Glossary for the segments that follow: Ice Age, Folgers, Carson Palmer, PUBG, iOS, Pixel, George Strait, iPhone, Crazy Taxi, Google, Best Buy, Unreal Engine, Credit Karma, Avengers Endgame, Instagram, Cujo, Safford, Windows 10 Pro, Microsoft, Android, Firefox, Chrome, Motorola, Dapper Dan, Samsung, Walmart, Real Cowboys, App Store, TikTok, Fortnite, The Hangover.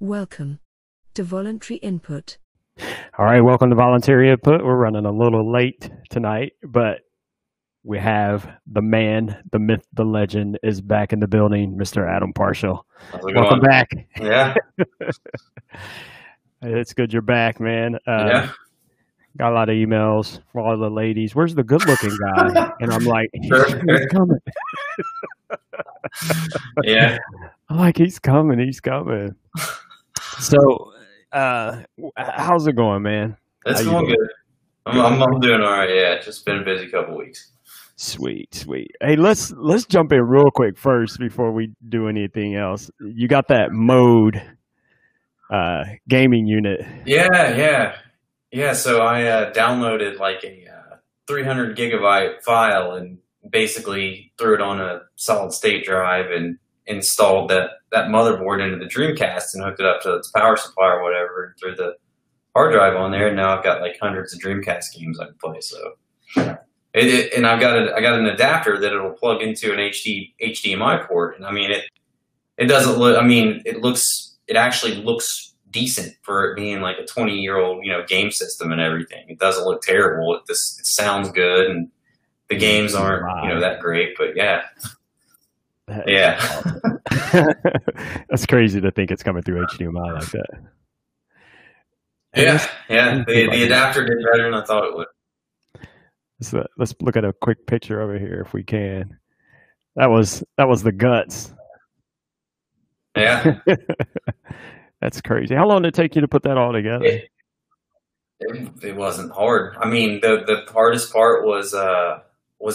Welcome to Voluntary Input. All right, welcome to Voluntary Input. We're running a little late tonight, but we have the man, the myth, the legend is back in the building, Mr. Adam Parshall. Welcome back. Yeah. It's good you're back, man. Got a lot of emails from all the ladies. Where's the good-looking guy? And I'm like, he's coming. Yeah. I'm like, he's coming. So, how's it going, man? It's going good. I'm doing all right. Yeah, it's just been a busy couple weeks. Sweet. Hey, let's jump in real quick first before we do anything else. You got that Mode gaming unit? Yeah. So I downloaded like a 300 gigabyte file and basically threw it on a solid state drive and installed that motherboard into the Dreamcast and hooked it up to its power supply or whatever and threw the hard drive on there, and now I've got like hundreds of Dreamcast games I can play. So and I got an adapter that it'll plug into an HDMI port, and I mean it doesn't look, I mean it actually looks decent for it being like a 20-year-old, you know, game system and everything. It doesn't look terrible. It sounds good, and the games aren't that great, but yeah. Yeah. That's crazy to think it's coming through HDMI like that. Yeah. The adapter did better than I thought it would. So let's look at a quick picture over here if we can. That was the guts. Yeah. That's crazy. How long did it take you to put that all together? It wasn't hard. I mean, the hardest part was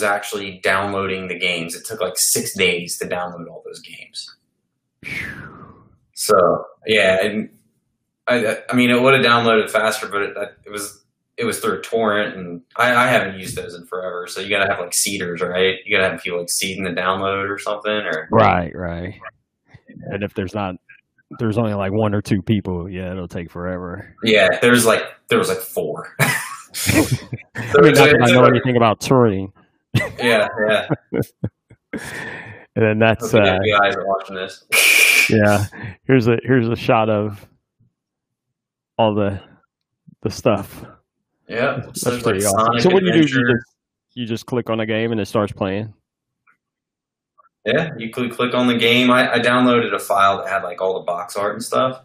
actually downloading the games. It took like 6 days to download all those games. So yeah, and I mean, it would have downloaded faster, but it was through torrent, and I haven't used those in forever. So you gotta have like seeders, right? You gotta have people like seeding the download or something, or right. And if there's only like one or two people, yeah, it'll take forever. Yeah, there was like four. I know anything about touring. Yeah. And then that's the guys are watching this. Yeah. Here's a shot of all the stuff. Yeah. That's pretty awesome. So what do you do? You just click on a game and it starts playing. Yeah, you click on the game. I downloaded a file that had like all the box art and stuff.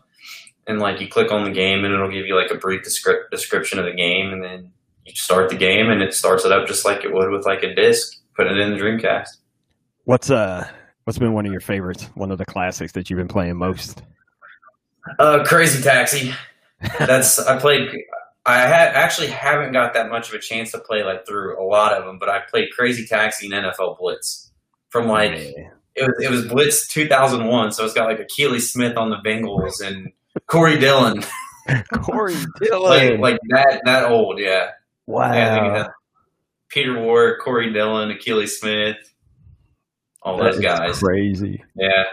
And like you click on the game and it'll give you like a brief description of the game, and then you start the game and it starts it up just like it would with like a disc. Put it in the Dreamcast. What's been one of your favorites? One of the classics that you've been playing most? Crazy Taxi. I actually haven't got that much of a chance to play like through a lot of them, but I played Crazy Taxi and NFL Blitz from like it was Blitz 2001, so it's got like Akili Smith on the Bengals and Corey Dillon. like that old, yeah. Wow. Yeah, Peter Ward, Corey Dillon, Akili Smith, all those guys. Crazy. Yeah.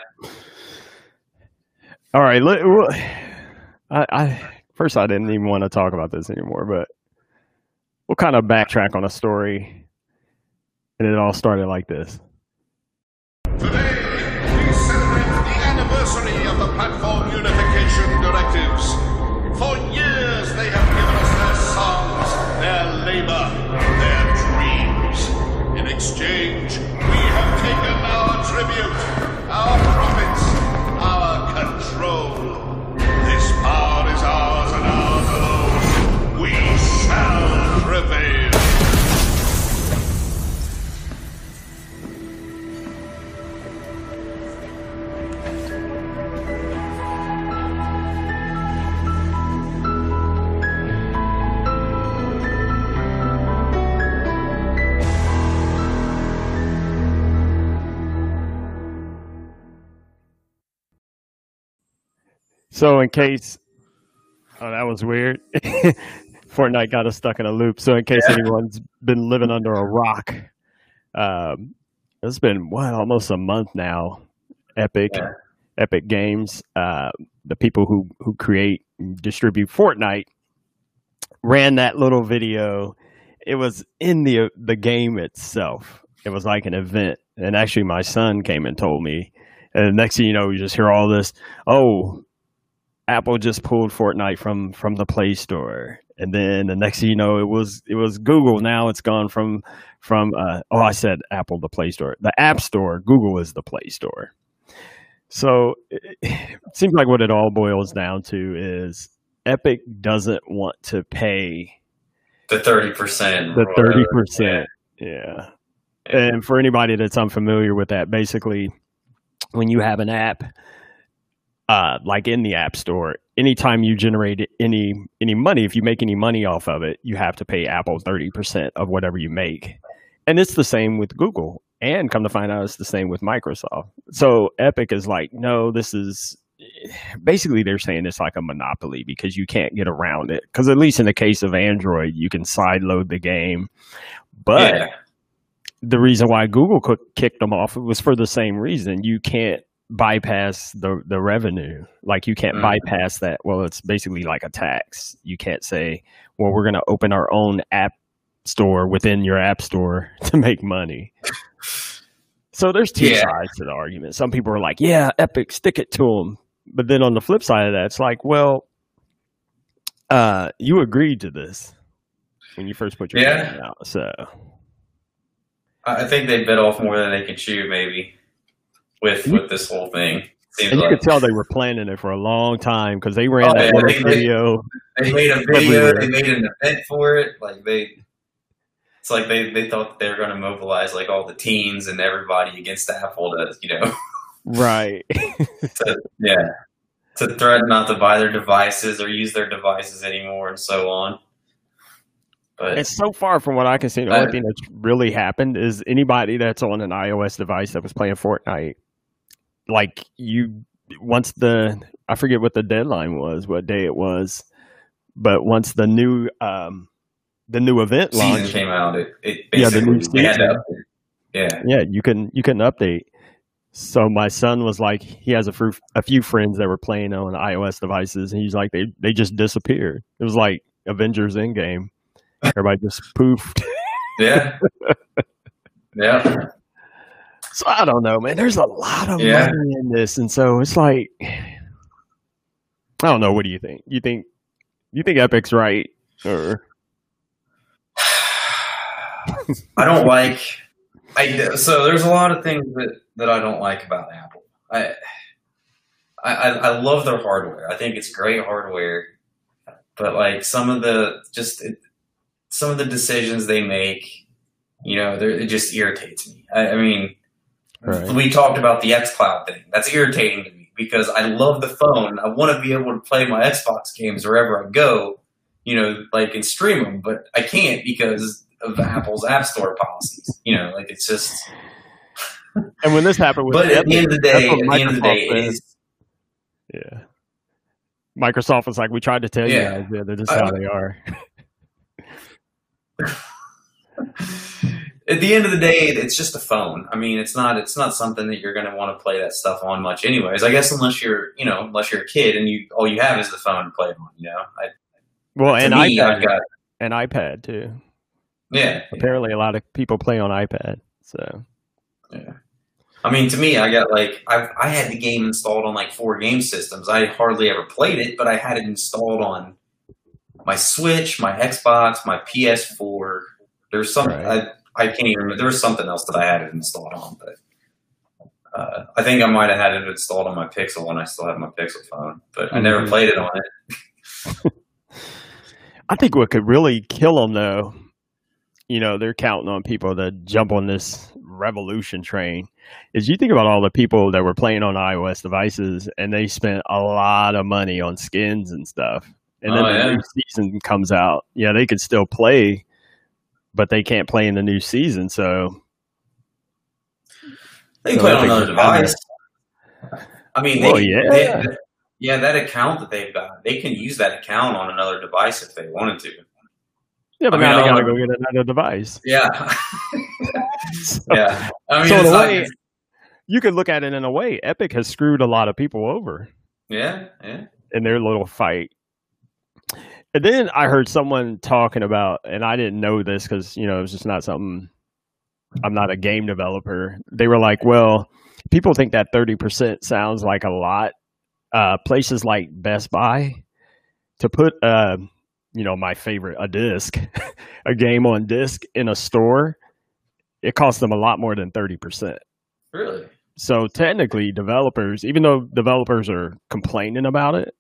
All right. I didn't even want to talk about this anymore, but we'll kind of backtrack on a story, and it all started like this. Today, we celebrate the anniversary of the platform unification directives. For years, they have given us their songs, their labor, their dreams. In exchange, we have taken our tribute, our profits, our control. This power is ours and ours alone. We shall prevail. So in case, oh, that was weird. Fortnite got us stuck in a loop. So in case anyone's been living under a rock, it's been almost a month now. Epic Games, the people who create and distribute Fortnite, ran that little video. It was in the game itself. It was like an event. And actually my son came and told me. And the next thing you know, we just hear all this, oh, Apple just pulled Fortnite from the Play Store. And then the next thing you know, it was Google. Now it's gone from I said Apple, the Play Store. The App Store, Google is the Play Store. So it seems like what it all boils down to is Epic doesn't want to pay the 30%. The 30%. Yeah. And for anybody that's unfamiliar with that, basically when you have an app, like in the App Store, anytime you generate any money, if you make any money off of it, you have to pay Apple 30% of whatever you make. And it's the same with Google. And come to find out, it's the same with Microsoft. So Epic is like, no, this is basically, they're saying it's like a monopoly because you can't get around it. Because at least in the case of Android, you can sideload the game. But the reason why Google kicked them off was for the same reason. You can't bypass the revenue. Like you can't bypass that. Well, it's basically like a tax. You can't say, well, we're going to open our own app store within your app store to make money. So there's two sides to the argument. Some people are like, yeah, Epic, stick it to them. But then on the flip side of that, it's like, well, you agreed to this when you first put your hand out. So I think they bit off more than they can chew, maybe, with this whole thing. And you could tell they were planning it for a long time because they ran that video. They made a video. They made an event for it. Like it's like they thought they were going to mobilize like all the teens and everybody against Apple to, you know. Right. To threaten not to buy their devices or use their devices anymore and so on. But it's so far from what I can see. The only thing that's really happened is anybody that's on an iOS device that was playing Fortnite, like I forget what the deadline was, what day it was, but once the new event launch came out, it basically you couldn't update. So my son was like, he has a few friends that were playing on iOS devices, and he's like, they just disappeared. It was like Avengers Endgame. Everybody just poofed. Yeah. So I don't know, man. There's a lot of money in this, and so it's like, I don't know. What do you think? You think Epic's right, or I don't like. So there's a lot of things that I don't like about Apple. I love their hardware. I think it's great hardware, but like some of the decisions they make, you know, it just irritates me. I mean, right. We talked about the xCloud thing. That's irritating to me because I love the phone. I want to be able to play my Xbox games wherever I go, you know, like and stream them, but I can't because of Apple's App Store policies. You know, like it's just. And when this happened, with but at the end of the day, it is. Yeah. Microsoft was like, we tried to tell you guys, they're just how they are. At the end of the day, it's just a phone. I mean, it's not something that you're going to want to play that stuff on much, anyways. I guess unless you're a kid and all you have is the phone to play it on. You know, an iPad too. Yeah. Apparently, a lot of people play on iPad. So. Yeah. I mean, to me, I got like I had the game installed on like 4 game systems. I hardly ever played it, but I had it installed on my Switch, my Xbox, my PS4. There's something I can't even remember. There was something else that I had it installed on, but I think I might have had it installed on my Pixel when I still had my Pixel phone, but I never played it on it. I think what could really kill them, though, you know, they're counting on people to jump on this revolution train. Is you think about all the people that were playing on iOS devices, and they spent a lot of money on skins and stuff. And then the new season comes out. Yeah, they could still play, but they can't play in the new season. So they play on another device. I mean, they Yeah, that account that they've got, they can use that account on another device if they wanted to. Yeah, but now they gotta go get another device. Yeah. I mean, so the way, you could look at it in a way, Epic has screwed a lot of people over. Yeah. In their little fight. And then I heard someone talking about, and I didn't know this because, you know, it was just not something, I'm not a game developer. They were like, well, people think that 30% sounds like a lot. Places like Best Buy, to put, my favorite, a disc, a game on disc in a store, it costs them a lot more than 30%. Really? So technically, developers, even though developers are complaining about it,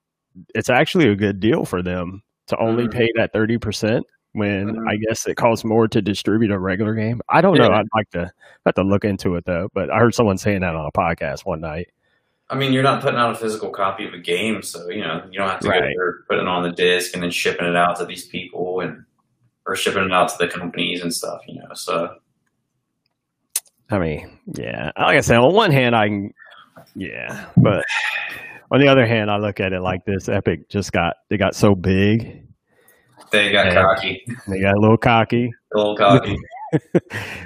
it's actually a good deal for them to only pay that 30% when I guess it costs more to distribute a regular game. I don't know. I'd like to have to look into it, though. But I heard someone saying that on a podcast one night. I mean, you're not putting out a physical copy of a game, so, you know, you don't have to go there, putting it on the disc and then shipping it out to these people or shipping it out to the companies and stuff, you know, so. I mean, yeah, like I said, on one hand, I can, but on the other hand, I look at it like this. Epic just got so big. They got cocky. They got a little cocky.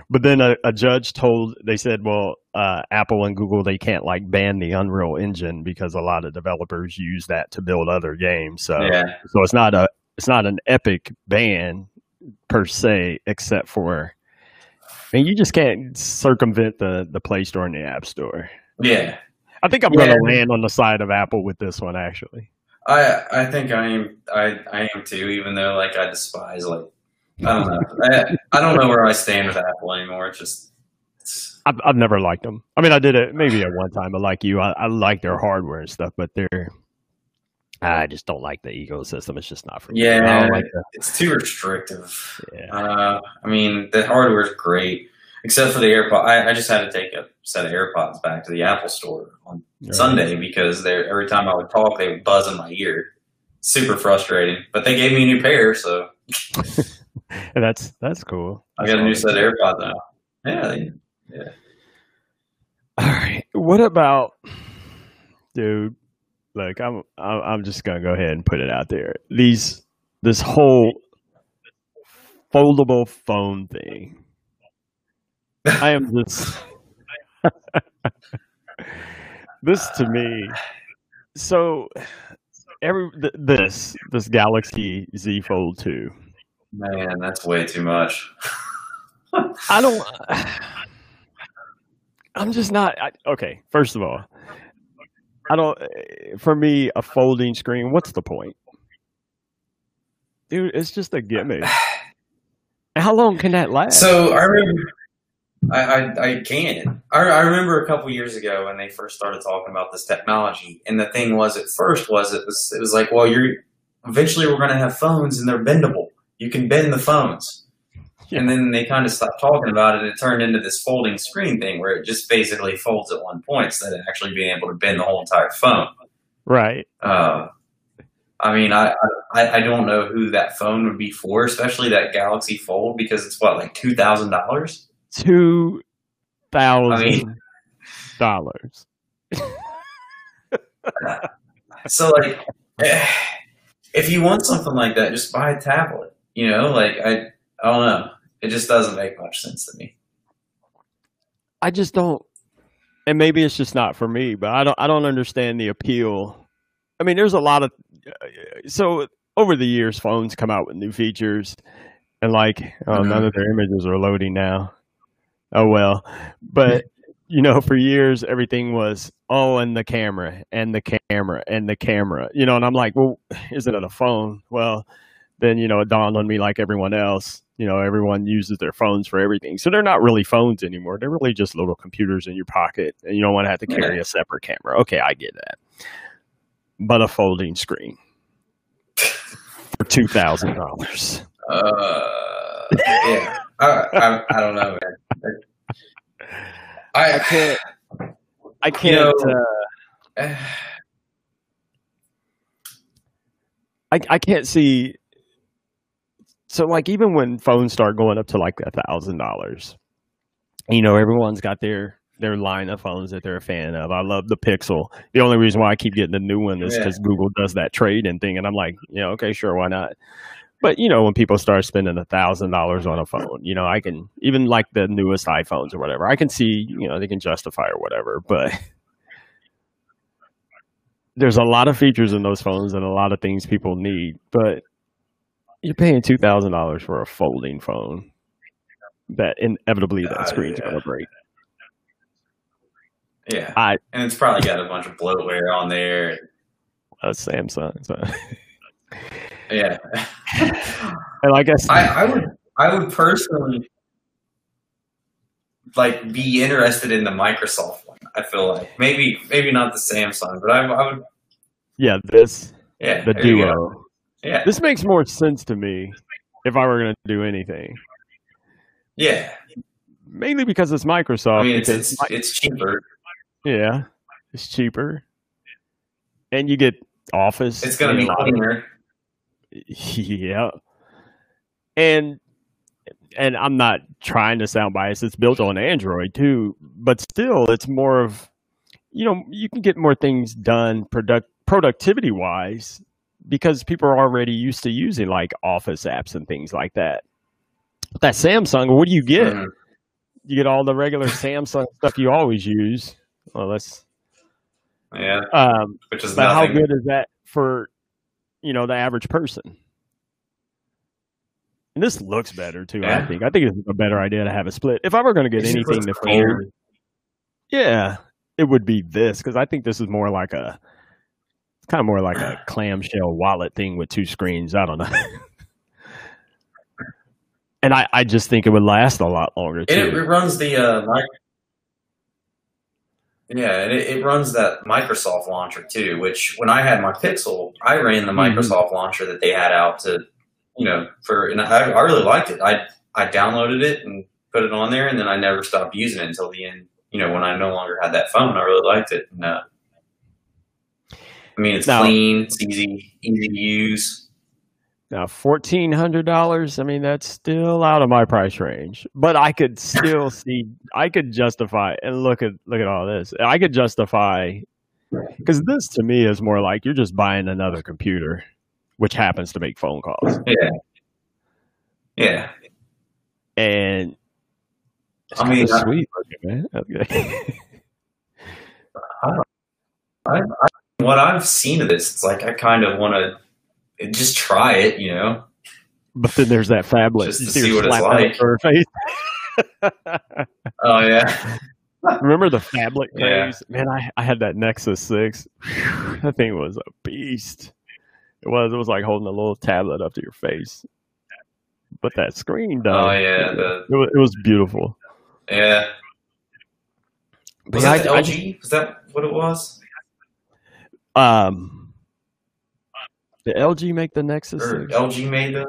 But then a judge said, well, Apple and Google, they can't like ban the Unreal Engine because a lot of developers use that to build other games. So, so it's not an Epic ban per se, except for, I mean, you just can't circumvent the Play Store and the App Store. Yeah. I think I'm going to land on the side of Apple with this one, actually. I think I am. I am too, even though like I despise like, I don't know. I don't know where I stand with Apple anymore. It's just I've never liked them. I mean, I did it maybe at one time, but like you, I like their hardware and stuff, but I just don't like the ecosystem. It's just not for me. Yeah, like it's too restrictive. Yeah. I mean, the hardware is great, except for the AirPods. I just had to take a set of AirPods back to the Apple Store on Sunday because every time I would talk, they would buzz in my ear. Super frustrating, but they gave me a new pair, so. That's cool. I got a new set of AirPods now. Yeah. All right. What about, dude? Look, I'm just gonna go ahead and put it out there. This whole foldable phone thing. I am just this to me. So this Galaxy Z Fold 2. Man, that's way too much. Okay, first of all, for me, a folding screen, what's the point? Dude, it's just a gimmick. How long can that last? So, I remember, I can. I remember a couple years ago when they first started talking about this technology, and the thing was, at first, it was like, well, eventually we're going to have phones, and they're bendable. You can bend the phones. And then they kind of stopped talking about it, and it turned into this folding screen thing where it just basically folds at one point instead of actually being able to bend the whole entire phone. Right. I mean, I don't know who that phone would be for, especially that Galaxy Fold, because it's what, like $2,000? $2,000. So, like, if you want something like that, just buy a tablet. You know, like, I don't know. It just doesn't make much sense to me. I just don't, and maybe it's just not for me, but I don't understand the appeal. I mean, there's a lot of, so over the years, phones come out with new features and like, none of their images are loading now. Oh, well, but you know, for years, everything was, and the camera and the camera and the camera, you know, and I'm like, well, isn't it a phone? Well, then, you know, it dawned on me, like everyone else, you know, everyone uses their phones for everything. So they're not really phones anymore. They're really just little computers in your pocket, and you don't want to have to carry a separate camera. Okay, I get that. But a folding screen for $2,000. Yeah. I don't know, man. I can't. You know, I can't see. So, like, even when phones start going up to, like, $1,000, you know, everyone's got their their line of phones that they're a fan of. I love the Pixel. The only reason why I keep getting the new one is because Google does that trade-in thing, and I'm like, yeah, okay, sure, why not? But, you know, when people start spending $1,000 on a phone, you know, I can, even like the newest iPhones or whatever, I can see, you know, they can justify or whatever, but there's a lot of features in those phones and a lot of things people need, but you're paying $2,000 for a folding phone that inevitably that screen's going to break. Yeah. And it's probably got a bunch of bloatware on there. Samsung. So. Yeah. And I guess I would personally like be interested in the Microsoft one. I feel like maybe not the Samsung, but I would. Yeah, this. Yeah, the Duo. Yeah, this makes more sense to me if I were going to do anything. Yeah, mainly because it's Microsoft. I mean, it's cheaper. Yeah, it's cheaper, and you get Office. It's going to be cleaner. Yeah, and I'm not trying to sound biased. It's built on Android too, but still, it's more of, you know, you can get more things done productivity wise because people are already used to using like Office apps and things like that. But that Samsung, what do you get? Mm-hmm. You get all the regular Samsung stuff you always use. Well, that's which is but nothing. How good is that for? You know, the average person. And this looks better too. Yeah. I think it's a better idea to have a split. If I were going to get anything to fold, yeah, it would be this, because I think this is more like a, it's kind of more like a clamshell wallet thing with two screens. I don't know. And I just think it would last a lot longer too. It runs the it runs that Microsoft launcher too, which when I had my Pixel, I ran the Microsoft launcher that they had out to, you know, and I really liked it. I downloaded it and put it on there, and then I never stopped using it until the end, you know, when I no longer had that phone. I really liked it. And, I mean, it's clean, it's easy to use. Now, $1,400, I mean, that's still out of my price range. But I could still see, I could justify, and look at all this. I could justify, because this to me is more like you're just buying another computer, which happens to make phone calls. Yeah. And it's sweet, man. Okay. What I've seen of this, it's like I kind of want to just try it, you know. But then there's that phablet. Just to see what it's like. For her face. Oh, yeah. Remember the phablet craze? Yeah. Man, I had that Nexus 6. Whew, that thing was a beast. It was like holding a little tablet up to your face. But that screen, though. Oh, yeah. It was beautiful. Yeah. Was that LG? Is that what it was? Did LG make the Nexus? Or LG made the?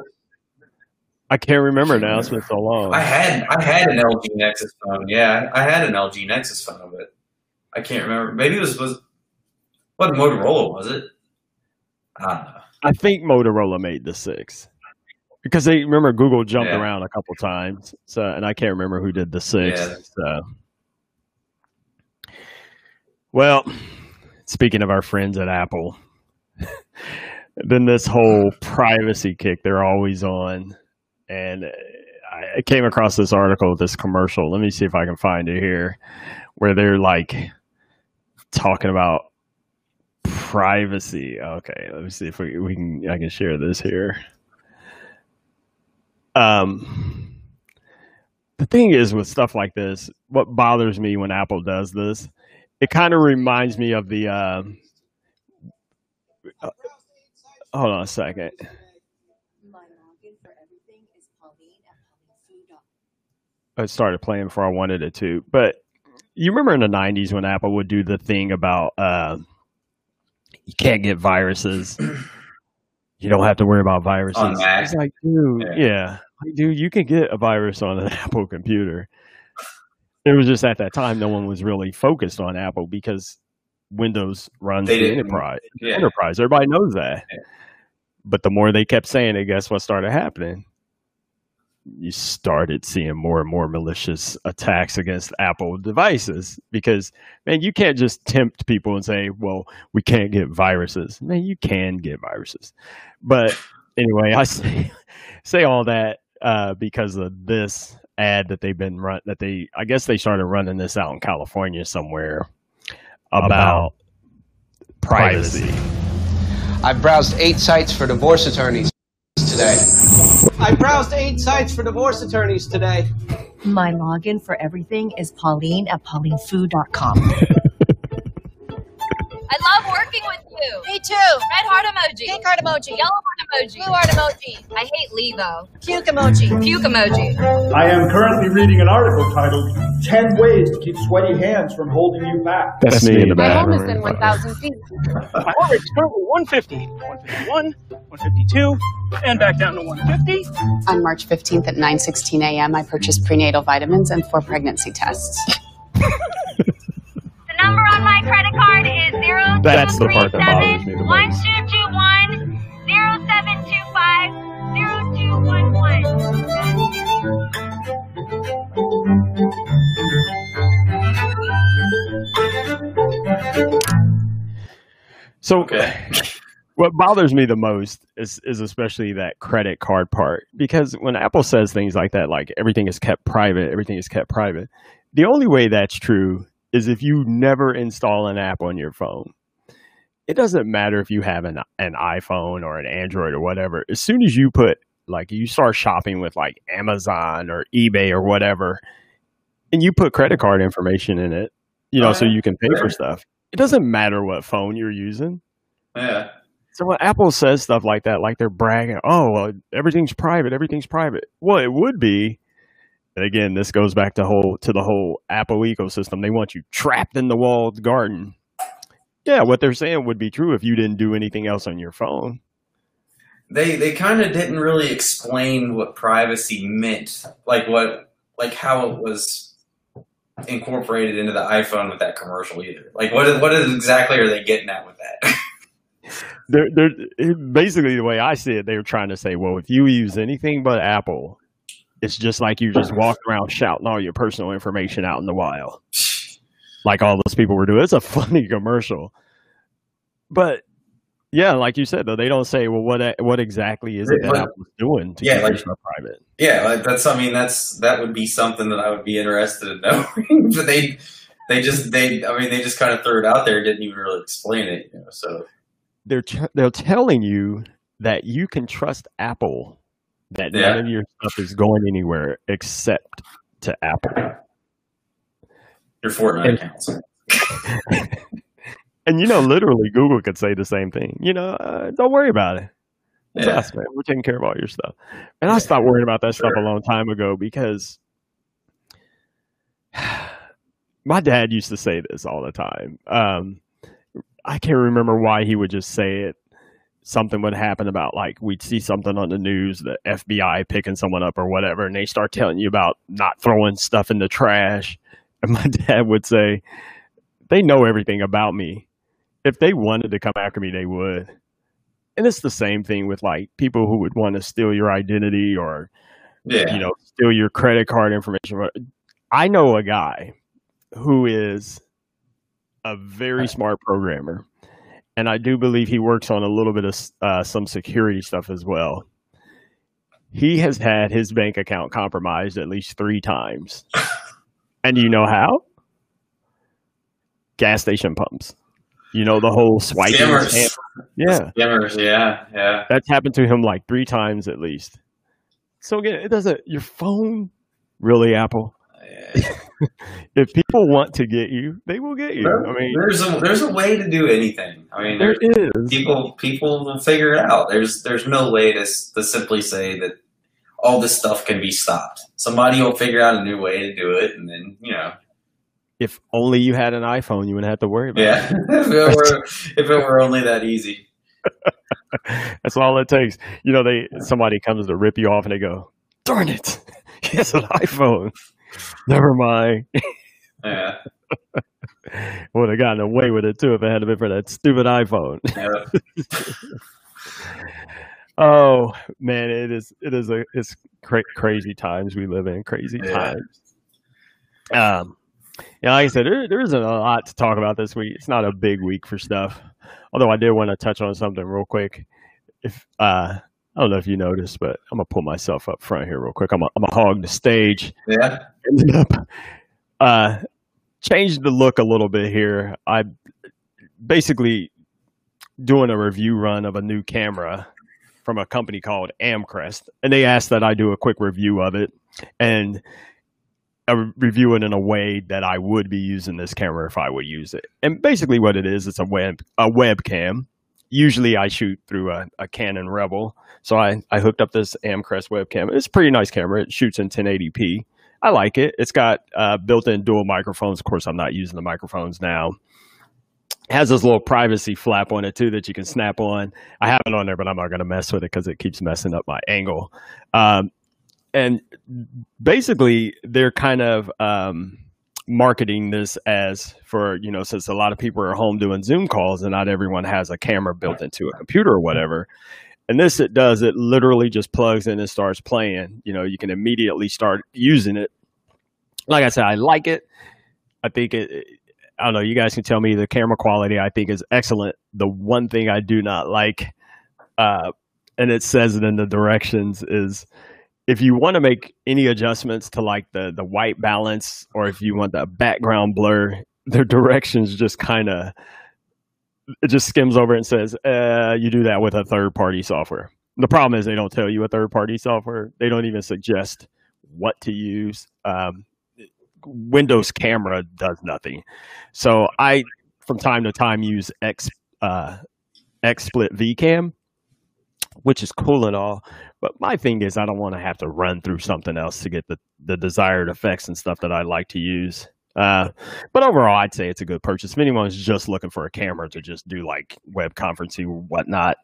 I can't remember now. It's been so long. I had an LG Nexus phone. Yeah, I had an LG Nexus phone, but I can't remember. Maybe it was what Motorola was it? I don't know. I think Motorola made the 6 because they remember Google jumped around a couple times. So, and I can't remember who did the 6. Yeah. So, well, speaking of our friends at Apple. Then this whole privacy kick they're always on. And I came across this article, this commercial. Let me see if I can find it here, where they're like talking about privacy. Okay, let me see if I can share this here. The thing is with stuff like this, what bothers me when Apple does this, it kind of reminds me of the hold on a second. I started playing before I wanted it to. But you remember in the 90s when Apple would do the thing about you can't get viruses. You don't have to worry about viruses. It's like, dude, dude, you can get a virus on an Apple computer. It was just at that time no one was really focused on Apple because Windows runs the enterprise. Yeah. Enterprise. Everybody knows that. Yeah. But the more they kept saying it, guess what started happening? you started seeing more and more malicious attacks against Apple devices, because, man, you can't just tempt people and say, well, we can't get viruses. Man, you can get viruses. But anyway, I say all that because of this ad that they've been running, that they, I guess they started running this out in California somewhere about privacy. I've browsed 8 sites for divorce attorneys today. My login for everything is Pauline at paulinefoo.com. I love working with you. Me too. Red heart emoji. Pink heart emoji. Yellow heart emoji. Blue heart emoji. I hate Levo. Puke emoji. I am currently reading an article titled 10 Ways to Keep Sweaty Hands from Holding You Back. That's me in the back. My home is in 1,000 feet. My heart rate's currently 150, 151, 152, and back down to 150. On March 15th at 9:16 a.m., I purchased prenatal vitamins and 4 pregnancy tests. The number on my credit card is 037125107250211. So, okay. What bothers me the most is especially that credit card part, because when Apple says things like that, like everything is kept private, the only way that's true is if you never install an app on your phone. It doesn't matter if you have an iPhone or an Android or whatever. As soon as you put, like, you start shopping with like Amazon or eBay or whatever, and you put credit card information in it, you know, so you can pay for stuff. It doesn't matter what phone you're using. Yeah. So when Apple says stuff like that, like they're bragging, oh, well, everything's private, Well, it would be. And again, this goes back to the whole Apple ecosystem. They want you trapped in the walled garden. Yeah, what they're saying would be true if you didn't do anything else on your phone. They kind of didn't really explain what privacy meant, like how it was incorporated into the iPhone with that commercial either. Like what exactly are they getting at with that? They're basically, the way I see it, they were trying to say, well, if you use anything but Apple, it's just like you just walk around shouting all your personal information out in the wild, like all those people were doing. It's a funny commercial. But yeah, like you said, though, they don't say, well, what exactly is it that Apple's doing to keep yourself private? Yeah, like that would be something that I would be interested in knowing. But they just kind of threw it out there and didn't even really explain it, you know. So they're telling you that you can trust Apple, that none of your stuff is going anywhere except to Apple. Your Fortnite accounts. And, you know, literally Google could say the same thing. You know, don't worry about it. It's us, man. We're taking care of all your stuff. And I stopped worrying about that stuff a long time ago, because my dad used to say this all the time. I can't remember why he would just say it. Something would happen about, like, we'd see something on the news, the FBI picking someone up or whatever, and they start telling you about not throwing stuff in the trash. And my dad would say, they know everything about me. If they wanted to come after me, they would. And it's the same thing with, like, people who would want to steal your identity or, you know, steal your credit card information. I know a guy who is a very smart programmer. And I do believe he works on a little bit of some security stuff as well. He has had his bank account compromised at least 3 times. And do you know how? Gas station pumps. You know, the whole swiping. Scammers. Yeah. Scammers, yeah. That's happened to him like 3 times at least. So again, it doesn't, your phone, really, Apple? If people want to get you, they will get you. I mean, there's a way to do anything. I mean, there is. People will figure it out. There's no way to simply say that all this stuff can be stopped. Somebody will figure out a new way to do it, and then, you know. If only you had an iPhone, you wouldn't have to worry about it. Yeah, if it were only that easy. That's all it takes. You know, somebody comes to rip you off, and they go, "Darn it, he has an iPhone." Never mind. Yeah. Would have gotten away with it too if it hadn't been for that stupid iPhone. Yeah. Oh man, it's crazy times we live in. Crazy times. Yeah, like I said, there isn't a lot to talk about this week. It's not a big week for stuff. Although I did want to touch on something real quick. If I don't know if you noticed, but I'm gonna pull myself up front here real quick. I'm a hog the stage. Yeah. Changed the look a little bit here. I basically doing a review run of a new camera from a company called Amcrest, and they asked that I do a quick review of it and review it in a way that I would be using this camera if I would use it. And basically what it is, it's a webcam. Usually I shoot through a Canon Rebel. So I hooked up this Amcrest webcam. It's a pretty nice camera. It shoots in 1080p. I like it. It's got built-in dual microphones. Of course, I'm not using the microphones now. It has this little privacy flap on it, too, that you can snap on. I have it on there, but I'm not going to mess with it because it keeps messing up my angle. And basically, they're kind of marketing this as for, you know, since a lot of people are home doing Zoom calls and not everyone has a camera built into a computer or whatever. And this, it does, it literally just plugs in and starts playing. You know, you can immediately start using it. Like I said, I like it. I think it, I don't know, you guys can tell me the camera quality I think is excellent. The one thing I do not like, and it says it in the directions, is if you want to make any adjustments to like the white balance, or if you want the background blur, their directions just kind of, it just skims over and says, you do that with a third-party software. The problem is they don't tell you a third-party software. They don't even suggest what to use. Windows Camera does nothing. So I, from time to time, use XSplit VCam, which is cool and all. But my thing is I don't want to have to run through something else to get the desired effects and stuff that I like to use. But overall, I'd say it's a good purchase. If anyone's just looking for a camera to just do like web conferencing or whatnot,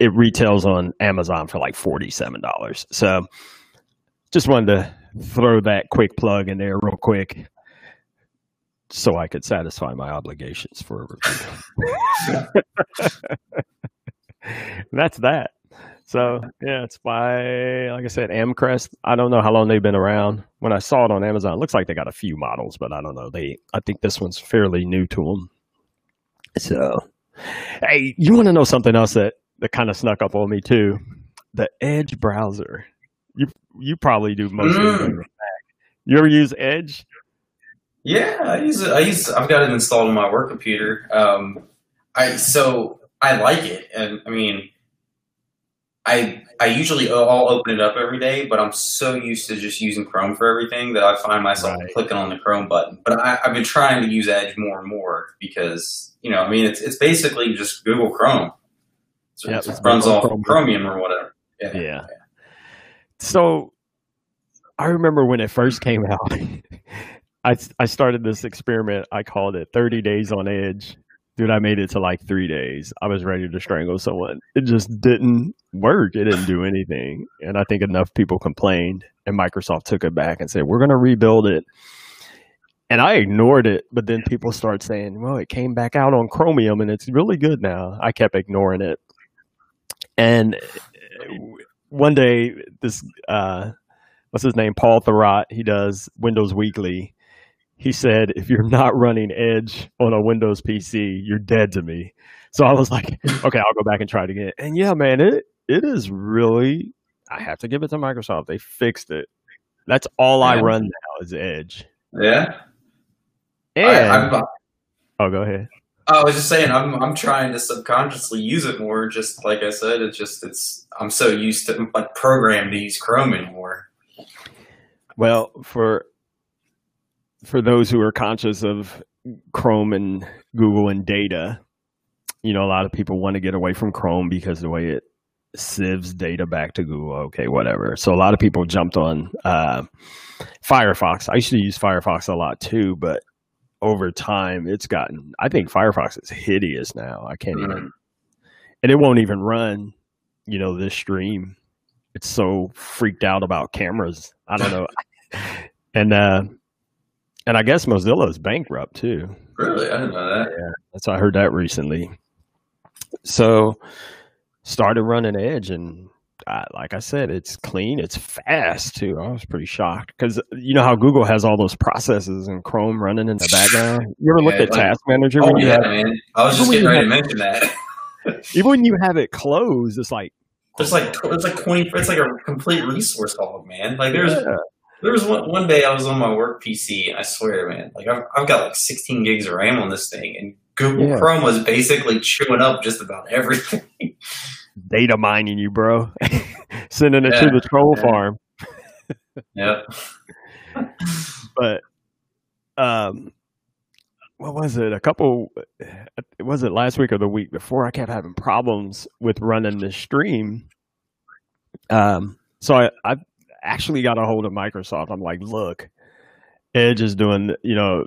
it retails on Amazon for like $47. So just wanted to throw that quick plug in there real quick so I could satisfy my obligations for a review. That's that. So yeah, it's by, like I said, Amcrest. I don't know how long they've been around. When I saw it on Amazon, it looks like they got a few models, but I don't know. I think this one's fairly new to them. So, hey, you want to know something else that kind of snuck up on me too? The Edge browser. You probably do most of it. You ever use Edge? Yeah, I use it. I've got it installed on my work computer. I like it, and I mean, I usually all open it up every day, but I'm so used to just using Chrome for everything that I find myself clicking on the Chrome button. But I've been trying to use Edge more and more because, you know, I mean, it's basically just Google Chrome. So yeah, it runs off of Chromium or whatever. Yeah. So I remember when it first came out, I started this experiment. I called it 30 Days on Edge. Dude, I made it to like 3 days. I was ready to strangle someone. It just didn't work. It didn't do anything. And I think enough people complained, and Microsoft took it back and said, we're going to rebuild it. And I ignored it. But then people start saying, well, it came back out on Chromium and it's really good now. I kept ignoring it. And one day, this, what's his name? Paul Thurrott, he does Windows Weekly. He said, if you're not running Edge on a Windows PC, you're dead to me. So I was like, okay, I'll go back and try it again. And yeah, man, it is really, I have to give it to Microsoft. They fixed it. That's all I run now is Edge. Yeah. And go ahead. I was just saying, I'm trying to subconsciously use it more. Just like I said, I'm so used to, like, programmed to use Chrome anymore. Well, for those who are conscious of Chrome and Google and data, you know, a lot of people want to get away from Chrome because the way it sieves data back to Google, okay, whatever. So a lot of people jumped on Firefox. I used to use Firefox a lot too, but over time it's gotten, I think Firefox is hideous now. I can't even, and it won't even run, you know, this stream. It's so freaked out about cameras. I don't know. And I guess Mozilla's bankrupt too. Really? I didn't know that. Yeah, that's, I heard that recently. So started running Edge, and like I said, it's clean, it's fast too. I was pretty shocked because you know how Google has all those processes and Chrome running in the background. You ever looked at Task Manager? I was just getting ready to mention that. Even when you have it closed, it's like it's like a complete resource hog, man. Like there was one day I was on my work PC, and I swear, man, like I've got like 16 gigs of RAM on this thing, and Google Chrome was basically chewing up just about everything. Data mining you, bro. Sending it to the troll farm. Yep. But what was it? Was it last week or the week before? I kept having problems with running this stream. So I actually got a hold of Microsoft. I'm like, look, Edge is doing,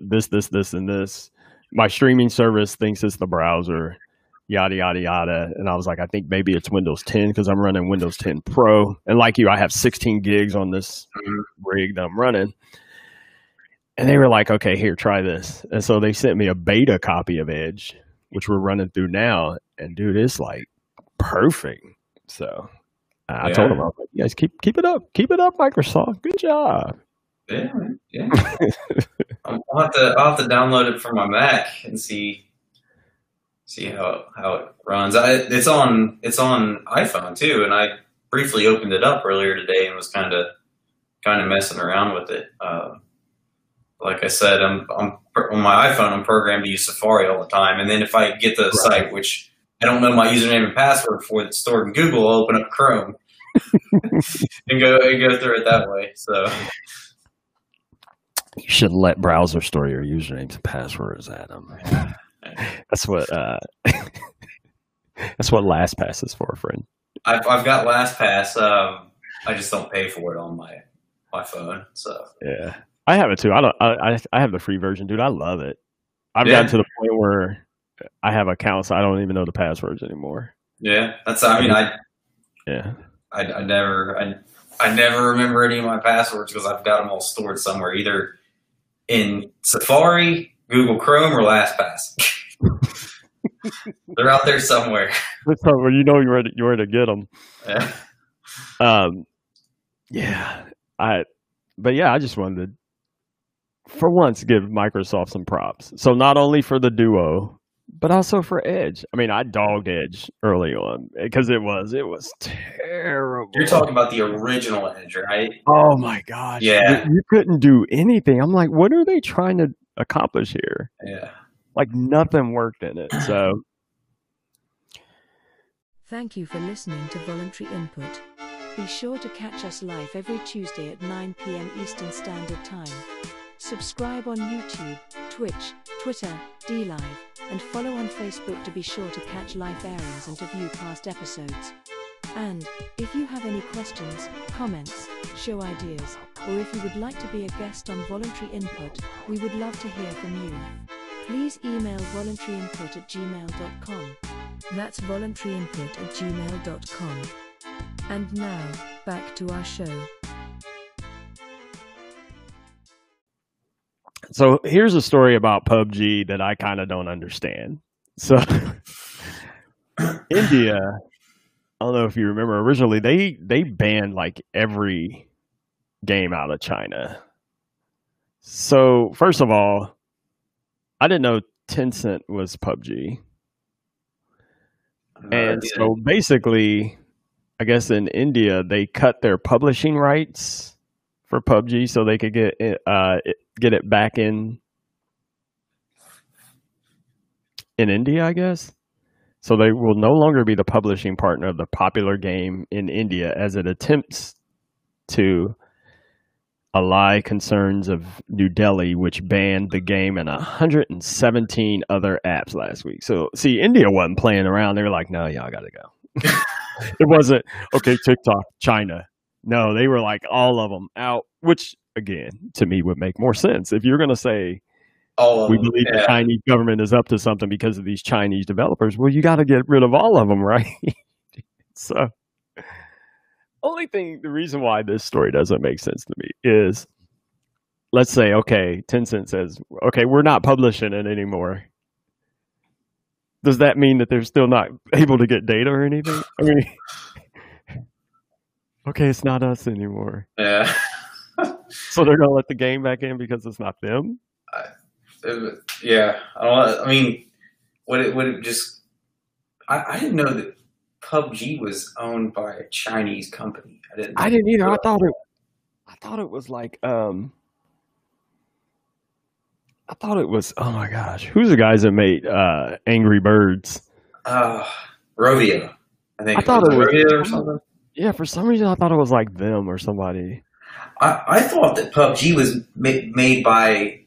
this, and this. My streaming service thinks it's the browser, yada, yada, yada. And I was like, I think maybe it's Windows 10 because I'm running Windows 10 Pro. And like you, I have 16 gigs on this rig that I'm running. And they were like, okay, here, try this. And so they sent me a beta copy of Edge, which we're running through now. And dude, it's like perfect. So I told them, I was like, you guys keep it up. Keep it up, Microsoft. Good job. Yeah, yeah. I'll have to download it from my Mac and see how it runs. It's on iPhone too, and I briefly opened it up earlier today and was kind of messing around with it. Like I said, I'm on my iPhone. I'm programmed to use Safari all the time, and then if I get to the site which I don't know my username and password for, that's stored in Google, I'll open up Chrome and go through it that way. So. You should let browser store your usernames and passwords, Adam. That's what LastPass is for, friend. I've got LastPass. I just don't pay for it on my phone. So yeah, I have it too. I have the free version, dude. I love it. I've gotten to the point where I have accounts I don't even know the passwords anymore. Yeah, that's. I never remember any of my passwords because I've got them all stored somewhere either in Safari, Google Chrome, or LastPass. They're out there somewhere. You know where to get them. Yeah. I just wanted to, for once, give Microsoft some props. So not only for the Duo, but also for Edge. I mean, I dogged Edge early on because it was terrible. You're talking about the original Edge, right? Oh my gosh. Yeah. You couldn't do anything. I'm like, what are they trying to accomplish here? Yeah. Like nothing worked in it. So thank you for listening to Voluntary Input. Be sure to catch us live every Tuesday at 9 p.m. Eastern Standard Time. Subscribe on YouTube, Twitch, Twitter, DLive, and follow on Facebook to be sure to catch live airings and to view past episodes. And, if you have any questions, comments, show ideas, or if you would like to be a guest on Voluntary Input, we would love to hear from you. Please email voluntaryinput@gmail.com. That's voluntaryinput@gmail.com. And now, back to our show. So here's a story about PUBG that I kind of don't understand. So India, I don't know if you remember originally, they banned like every game out of China. So first of all, I didn't know Tencent was PUBG. And so basically, I guess in India, they cut their publishing rights for PUBG so they could get it back in India, I guess. So they will no longer be the publishing partner of the popular game in India as it attempts to allay concerns of New Delhi, which banned the game and 117 other apps last week. So see, India wasn't playing around. They were like, no, y'all gotta go. It wasn't, okay, TikTok, China. No, they were like all of them out, which again, to me, would make more sense. If you're going to say, we believe the Chinese government is up to something because of these Chinese developers, well, you got to get rid of all of them, right? So, the reason why this story doesn't make sense to me is, let's say, okay, Tencent says, okay, we're not publishing it anymore. does that mean that they're still not able to get data or anything? I mean, okay, it's not us anymore. Yeah. So they're going to let the game back in because it's not them? I didn't know that PUBG was owned by a Chinese company. I didn't either. I thought it was oh my gosh, who's the guys that made Angry Birds? Rodeo. I think it was Rodeo or something. Yeah, for some reason I thought it was like them or somebody. I thought that PUBG was made by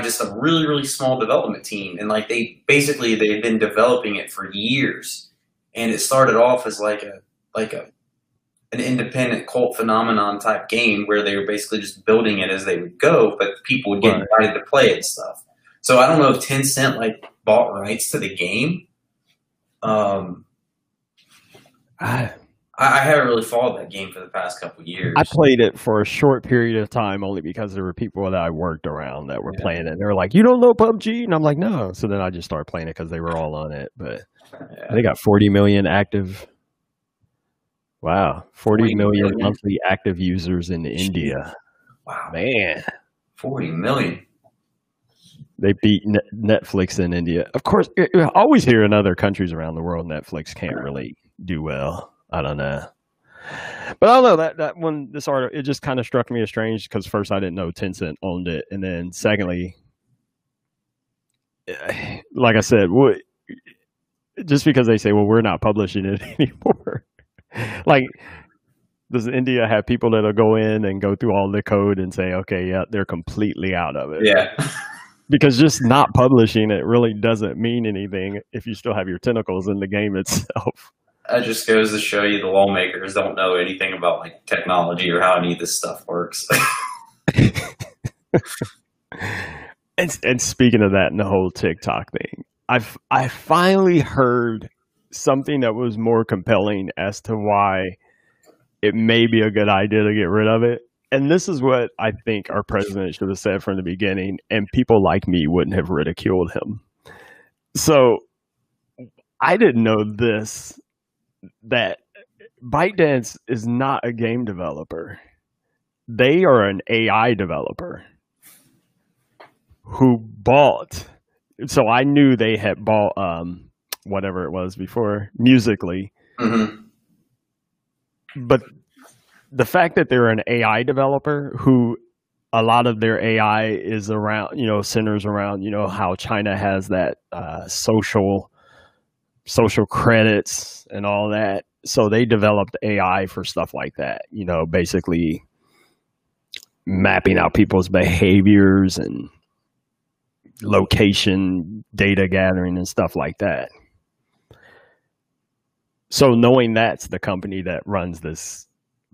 just a really, really small development team. And like they've been developing it for years. And it started off as an independent cult phenomenon type game where they were basically just building it as they would go, but people would get invited to play it and stuff. So I don't know if Tencent bought rights to the game. I haven't really followed that game for the past couple of years. I played it for a short period of time only because there were people that I worked around that were playing it. And they were like, "You don't know PUBG?" And I'm like, "No." So then I just started playing it because they were all on it. But they got 40 million active. Wow. 40 million monthly active users in India. Wow. Man. 40 million. They beat Netflix in India. Of course, I always hear in other countries around the world, Netflix can't really do well. I don't know. But I don't know. That one, this article, it just kind of struck me as strange because first I didn't know Tencent owned it. And then secondly, like I said, just because they say, well, we're not publishing it anymore. Like, does India have people that'll go in and go through all the code and say, okay, yeah, they're completely out of it? Yeah. Because just not publishing it really doesn't mean anything if you still have your tentacles in the game itself. That just goes to show you the lawmakers don't know anything about technology or how any of this stuff works. And speaking of that and the whole TikTok thing, I finally heard something that was more compelling as to why it may be a good idea to get rid of it. And this is what I think our president should have said from the beginning, and people like me wouldn't have ridiculed him. So I didn't know this, that ByteDance is not a game developer. They are an AI developer who bought. So I knew they had bought whatever it was before, Musical.ly. Mm-hmm. But the fact that they're an AI developer who a lot of their AI is around, centers around, how China has that social credits and all that. So they developed AI for stuff like that, basically mapping out people's behaviors and location data gathering and stuff like that. So knowing that's the company that runs this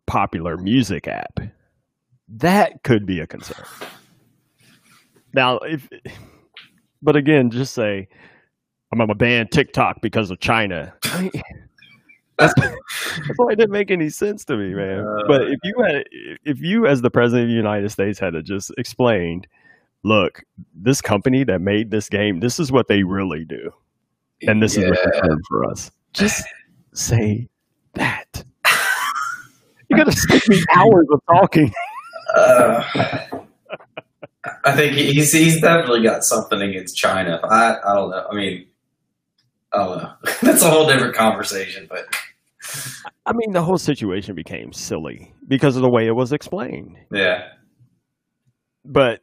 popular music app, that could be a concern. Now, but again, just say, I'm going to ban TikTok because of China. That's why it didn't make any sense to me, man. But if you as the president of the United States had to just explained, look, this company that made this game, this is what they really do. And this is what they're doing for us. Just say that. You got to skip me hours of talking. I think he's definitely got something against China. I don't know. I mean, I don't know. That's a whole different conversation. But I mean, the whole situation became silly because of the way it was explained. Yeah. But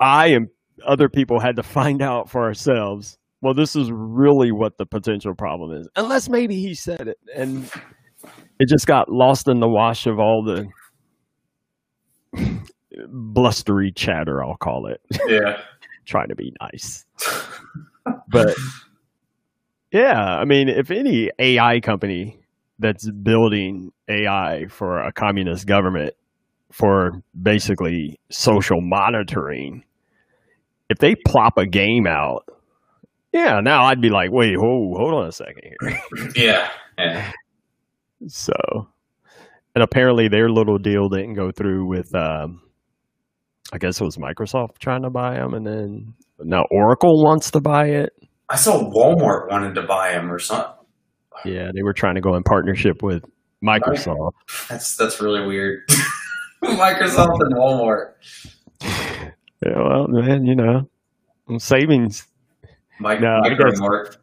I and other people had to find out for ourselves, well, this is really what the potential problem is. Unless maybe he said it and it just got lost in the wash of all the blustery chatter, I'll call it. Yeah. Trying to be nice. But yeah, I mean, if any AI company that's building AI for a communist government for basically social monitoring, if they plop a game out, yeah, now I'd be like, wait, hold on a second here. Yeah. So, and apparently their little deal didn't go through with, I guess it was Microsoft trying to buy them, and then now Oracle wants to buy it. I saw Walmart wanted to buy them or something. Yeah, they were trying to go in partnership with Microsoft. That's really weird. Microsoft and Walmart. Yeah, well, man, you know, savings. Microsoft.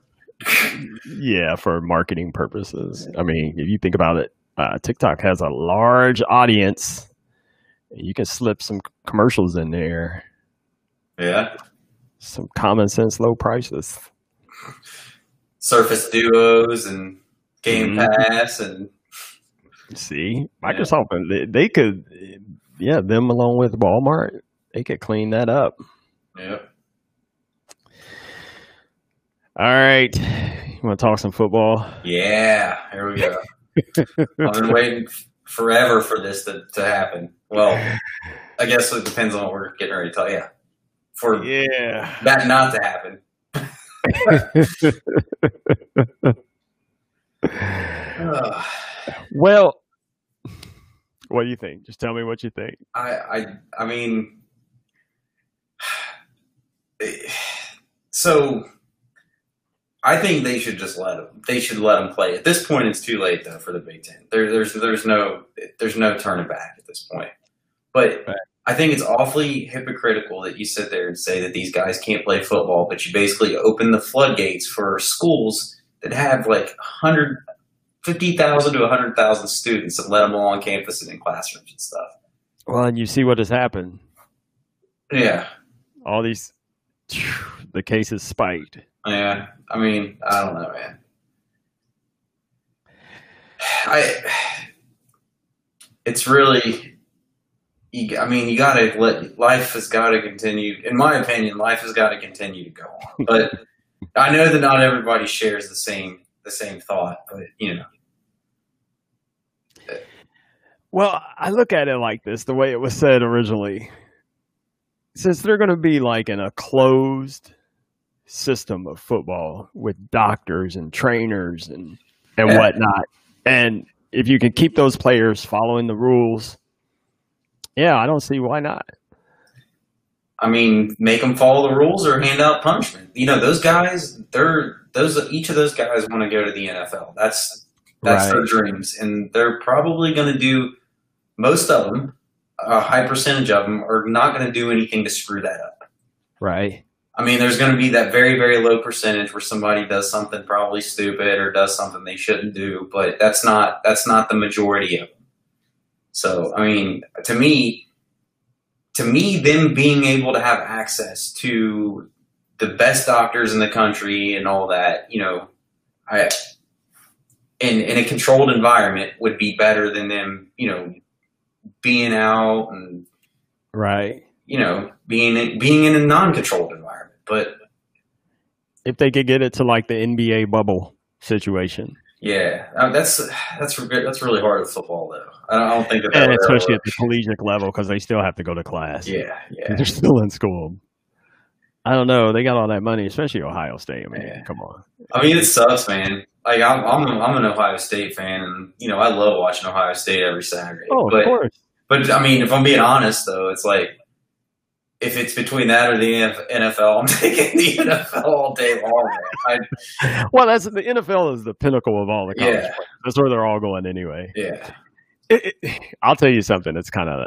Yeah, for marketing purposes. I mean, if you think about it, TikTok has a large audience. You can slip some commercials in there. Yeah. Some common sense low prices. Surface Duos and Game Pass and... See, Microsoft, they could, them along with Walmart, they could clean that up. Yeah. All right. You want to talk some football? Yeah. Here we go. I've been waiting forever for this to happen. Well, I guess it depends on what we're getting ready to talk. Yeah. For that not to happen. Well, what do you think? Just tell me what you think. I mean, so I think they should just let them. They should let them play. At this point, it's too late though for the Big Ten. There's no turning back at this point. But I think it's awfully hypocritical that you sit there and say that these guys can't play football, but you basically open the floodgates for schools that have like 50,000 to 100,000 students and let them all on campus and in classrooms and stuff. Well, and you see what has happened. Yeah. All these, the cases spiked. Yeah. I mean, I don't know, man. You got to life has got to continue. In my opinion, life has got to continue to go on. But I know that not everybody shares the same thought, but you know. Well, I look at it like this, the way it was said originally. Since they're going to be like in a closed system of football with doctors and trainers and whatnot, and if you can keep those players following the rules, yeah, I don't see why not. I mean, make them follow the rules or hand out punishment. You know, those guys, each of those guys want to go to the NFL. That's their dreams. And they're probably going to do, most of them, a high percentage of them, are not going to do anything to screw that up. Right. I mean, there's going to be that very, very low percentage where somebody does something probably stupid or does something they shouldn't do, but that's not the majority of them. So, I mean, to me, them being able to have access to the best doctors in the country and all that, you know, in a controlled environment would be better than them, you know, being out and right, you know, being in a non-controlled environment. But if they could get it to like the NBA bubble situation, yeah, that's really hard with football though. I don't think that especially at the collegiate level because they still have to go to class. Yeah, they're still in school. I don't know. They got all that money, especially Ohio State. I mean, come on. I mean, it sucks, man. Like I'm an Ohio State fan, and you know I love watching Ohio State every Saturday. Oh, of course. But I mean, if I'm being honest, though, it's like if it's between that or the NFL, I'm taking the NFL all day long. Well, that's the NFL is the pinnacle of all the college players. That's where they're all going anyway. Yeah. I'll tell you something that's kind of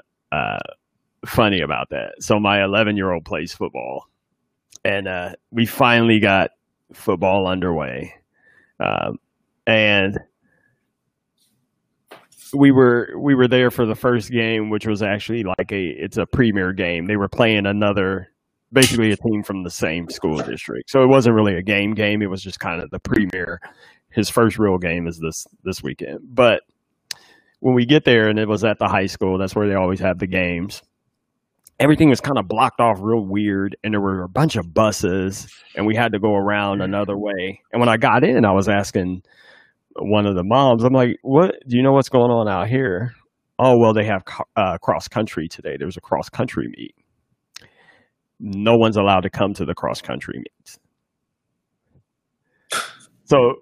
funny about that. So my 11-year-old plays football, and we finally got football underway. And we were there for the first game, which was actually like it's a premier game. They were playing basically a team from the same school district. So it wasn't really a game. It was just kind of the premier. His first real game is this weekend. But when we get there, and it was at the high school, that's where they always have the games. Everything was kind of blocked off real weird, and there were a bunch of buses, and we had to go around another way. And when I got in, I was asking one of the moms, I'm like, "What? Do you know what's going on out here?" "Oh, well, they have cross-country today. There was a cross-country meet. No one's allowed to come to the cross-country meets." So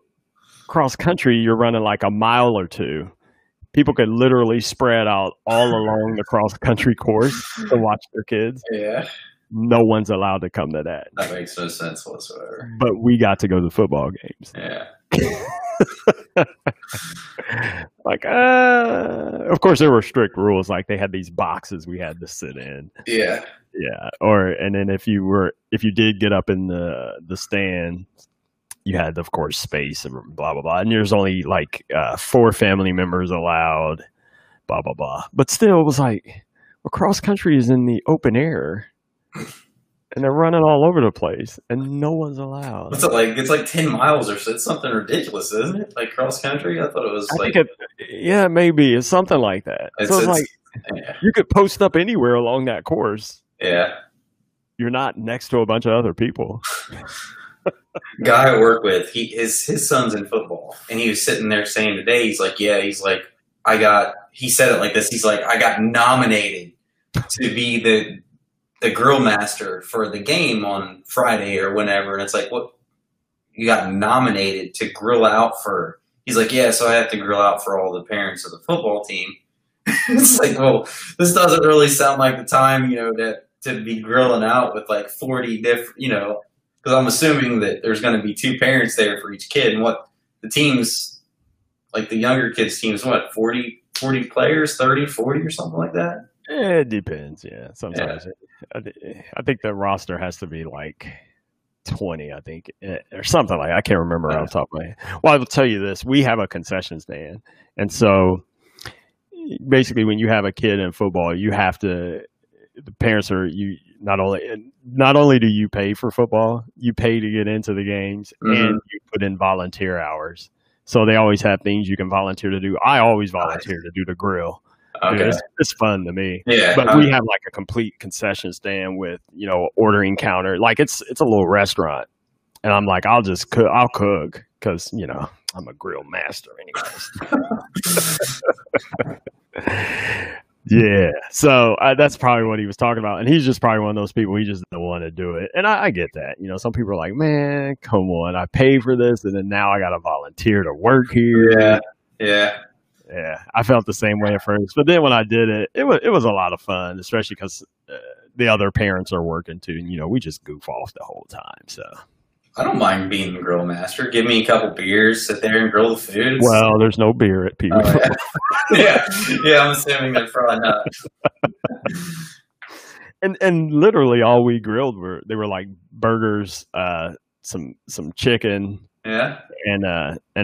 cross-country, you're running like a mile or two. People could literally spread out all along the cross-country course to watch their kids. Yeah. no one's allowed to come to that. That makes no sense whatsoever. But we got to go to football games. Yeah. Like, of course there were strict rules. Like they had these boxes we had to sit in. Yeah. Yeah. Or, and then if you did get up in the stand, you had, of course, space and blah, blah, blah. And there's only like 4 family members allowed, blah, blah, blah. But still, it was like, well, cross country is in the open air and they're running all over the place and no one's allowed. What's it like? It's like 10 miles or so. It's something ridiculous, isn't it? Like cross country? I thought it was yeah, maybe. It's something like that. It's like you could post up anywhere along that course. Yeah. You're not next to a bunch of other people. Guy I work with, his son's in football, and he was sitting there saying today, I got nominated to be the grill master for the game on Friday or whenever. And it's like, what? You got nominated to grill out for? He's like, yeah, so I have to grill out for all the parents of the football team. It's like, well, this doesn't really sound like the time, to be grilling out with like 40 different, because I'm assuming that there's going to be 2 parents there for each kid. And what the teams, like the younger kids' teams, what, 40 players, 30, 40 or something like that? It depends, yeah. Sometimes. Yeah. I think the roster has to be like 20, I think, or something like that. I can't remember off the top of my head. Well, I will tell you this. We have a concession stand. And so basically when you have a kid in football, you have to – the parents are – you. Not only do you pay for football, you pay to get into the games, mm-hmm. and you put in volunteer hours. So they always have things you can volunteer to do. I always volunteer to do the grill. Okay. Dude, it's fun to me. Yeah, but we have like a complete concession stand with ordering counter. Like it's a little restaurant, and I'm like I'll cook because I'm a grill master anyways. Yeah, so that's probably what he was talking about, and he's just probably one of those people. He just doesn't want to do it, and I get that. Some people are like, "Man, come on, I paid for this, and then now I got to volunteer to work here." Yeah. I felt the same way at first, but then when I did it, it was a lot of fun, especially because the other parents are working too, and we just goof off the whole time. So I don't mind being the grill master. Give me a couple beers, sit there and grill the food. Well, there's no beer at PU. Oh, yeah. Yeah, I'm assuming they're probably not. And literally all we grilled were like burgers, some chicken, and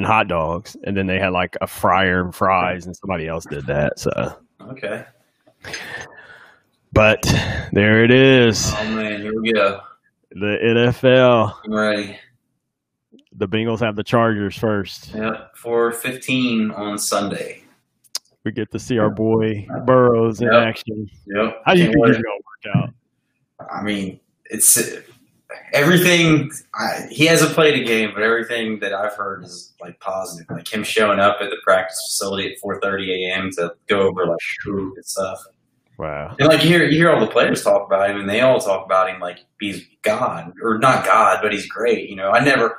hot dogs, and then they had like a fryer and fries, and somebody else did that. So okay, but there it is. Oh man, here we go. The NFL. I'm ready. The Bengals have the Chargers first. Yep, 4:15 on Sunday. We get to see our boy Burrows in action. Yep. How do you think it's going to work out? I mean, it's everything. He hasn't played a game, but everything that I've heard is like positive. Like him showing up at the practice facility at 4:30 a.m. to go over like food and stuff. Wow. And like you hear all the players talk about him, and they all talk about him like he's God, or not God, but he's great. I never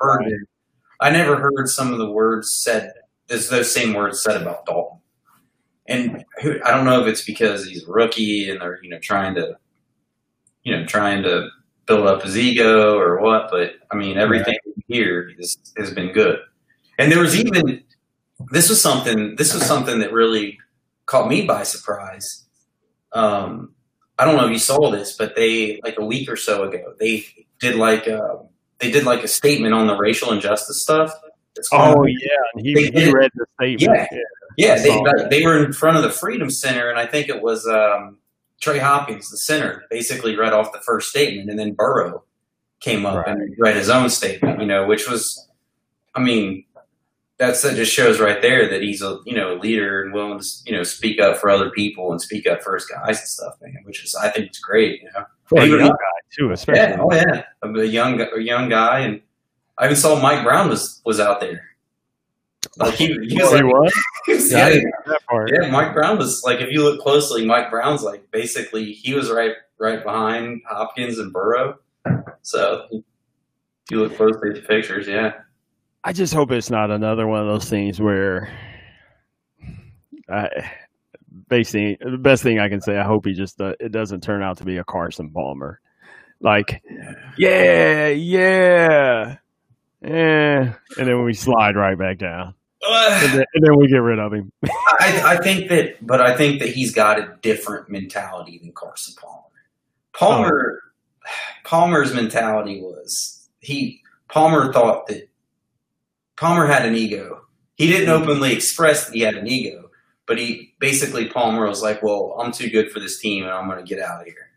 heard some of the words said, those same words said about Dalton. And I don't know if it's because he's a rookie and they're trying to build up his ego or what, but I mean everything here has been good. And this was something that really caught me by surprise. I don't know if you saw this, but they, like a week or so ago, they did like a statement on the racial injustice stuff. And he read the statement. They were in front of the Freedom Center, and I think it was Trey Hopkins, the center, basically read off the first statement, and then Burrow came up and read his own statement. Which was, that just shows right there that he's a leader and willing to speak up for other people and speak up for his guys and stuff, man. Which is, I think it's great, For a young guy too, especially. Yeah, oh yeah, a young guy, and I even saw Mike Brown was out there. Like he was. Yeah, Mike Brown was like, if you look closely, Mike Brown's like basically he was right behind Hopkins and Burrow. So if you look closely at the pictures, yeah. I just hope it's not another one of those things where basically the best thing I can say, I hope it doesn't turn out to be a Carson Palmer. Like, yeah. And then we slide right back down. And then we get rid of him. I think that he's got a different mentality than Carson Palmer. Palmer's mentality was Palmer thought that Palmer had an ego. He didn't openly express that he had an ego, but Palmer was like, well, I'm too good for this team and I'm going to get out of here.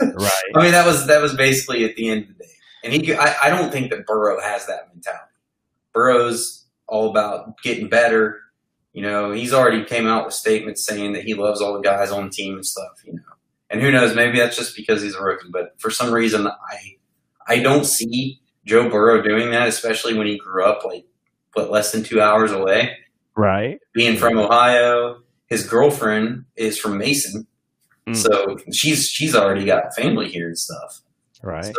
Right. I mean, that was basically at the end of the day. And I don't think that Burrow has that mentality. Burrow's all about getting better. You know, he's already came out with statements saying that he loves all the guys on the team and stuff, you know. And who knows, maybe that's just because he's a rookie. But for some reason, I don't see Joe Burrow doing that, especially when he grew up less than 2 hours away. Right. Being from Ohio, his girlfriend is from Mason. Mm. So she's already got family here and stuff. Right. So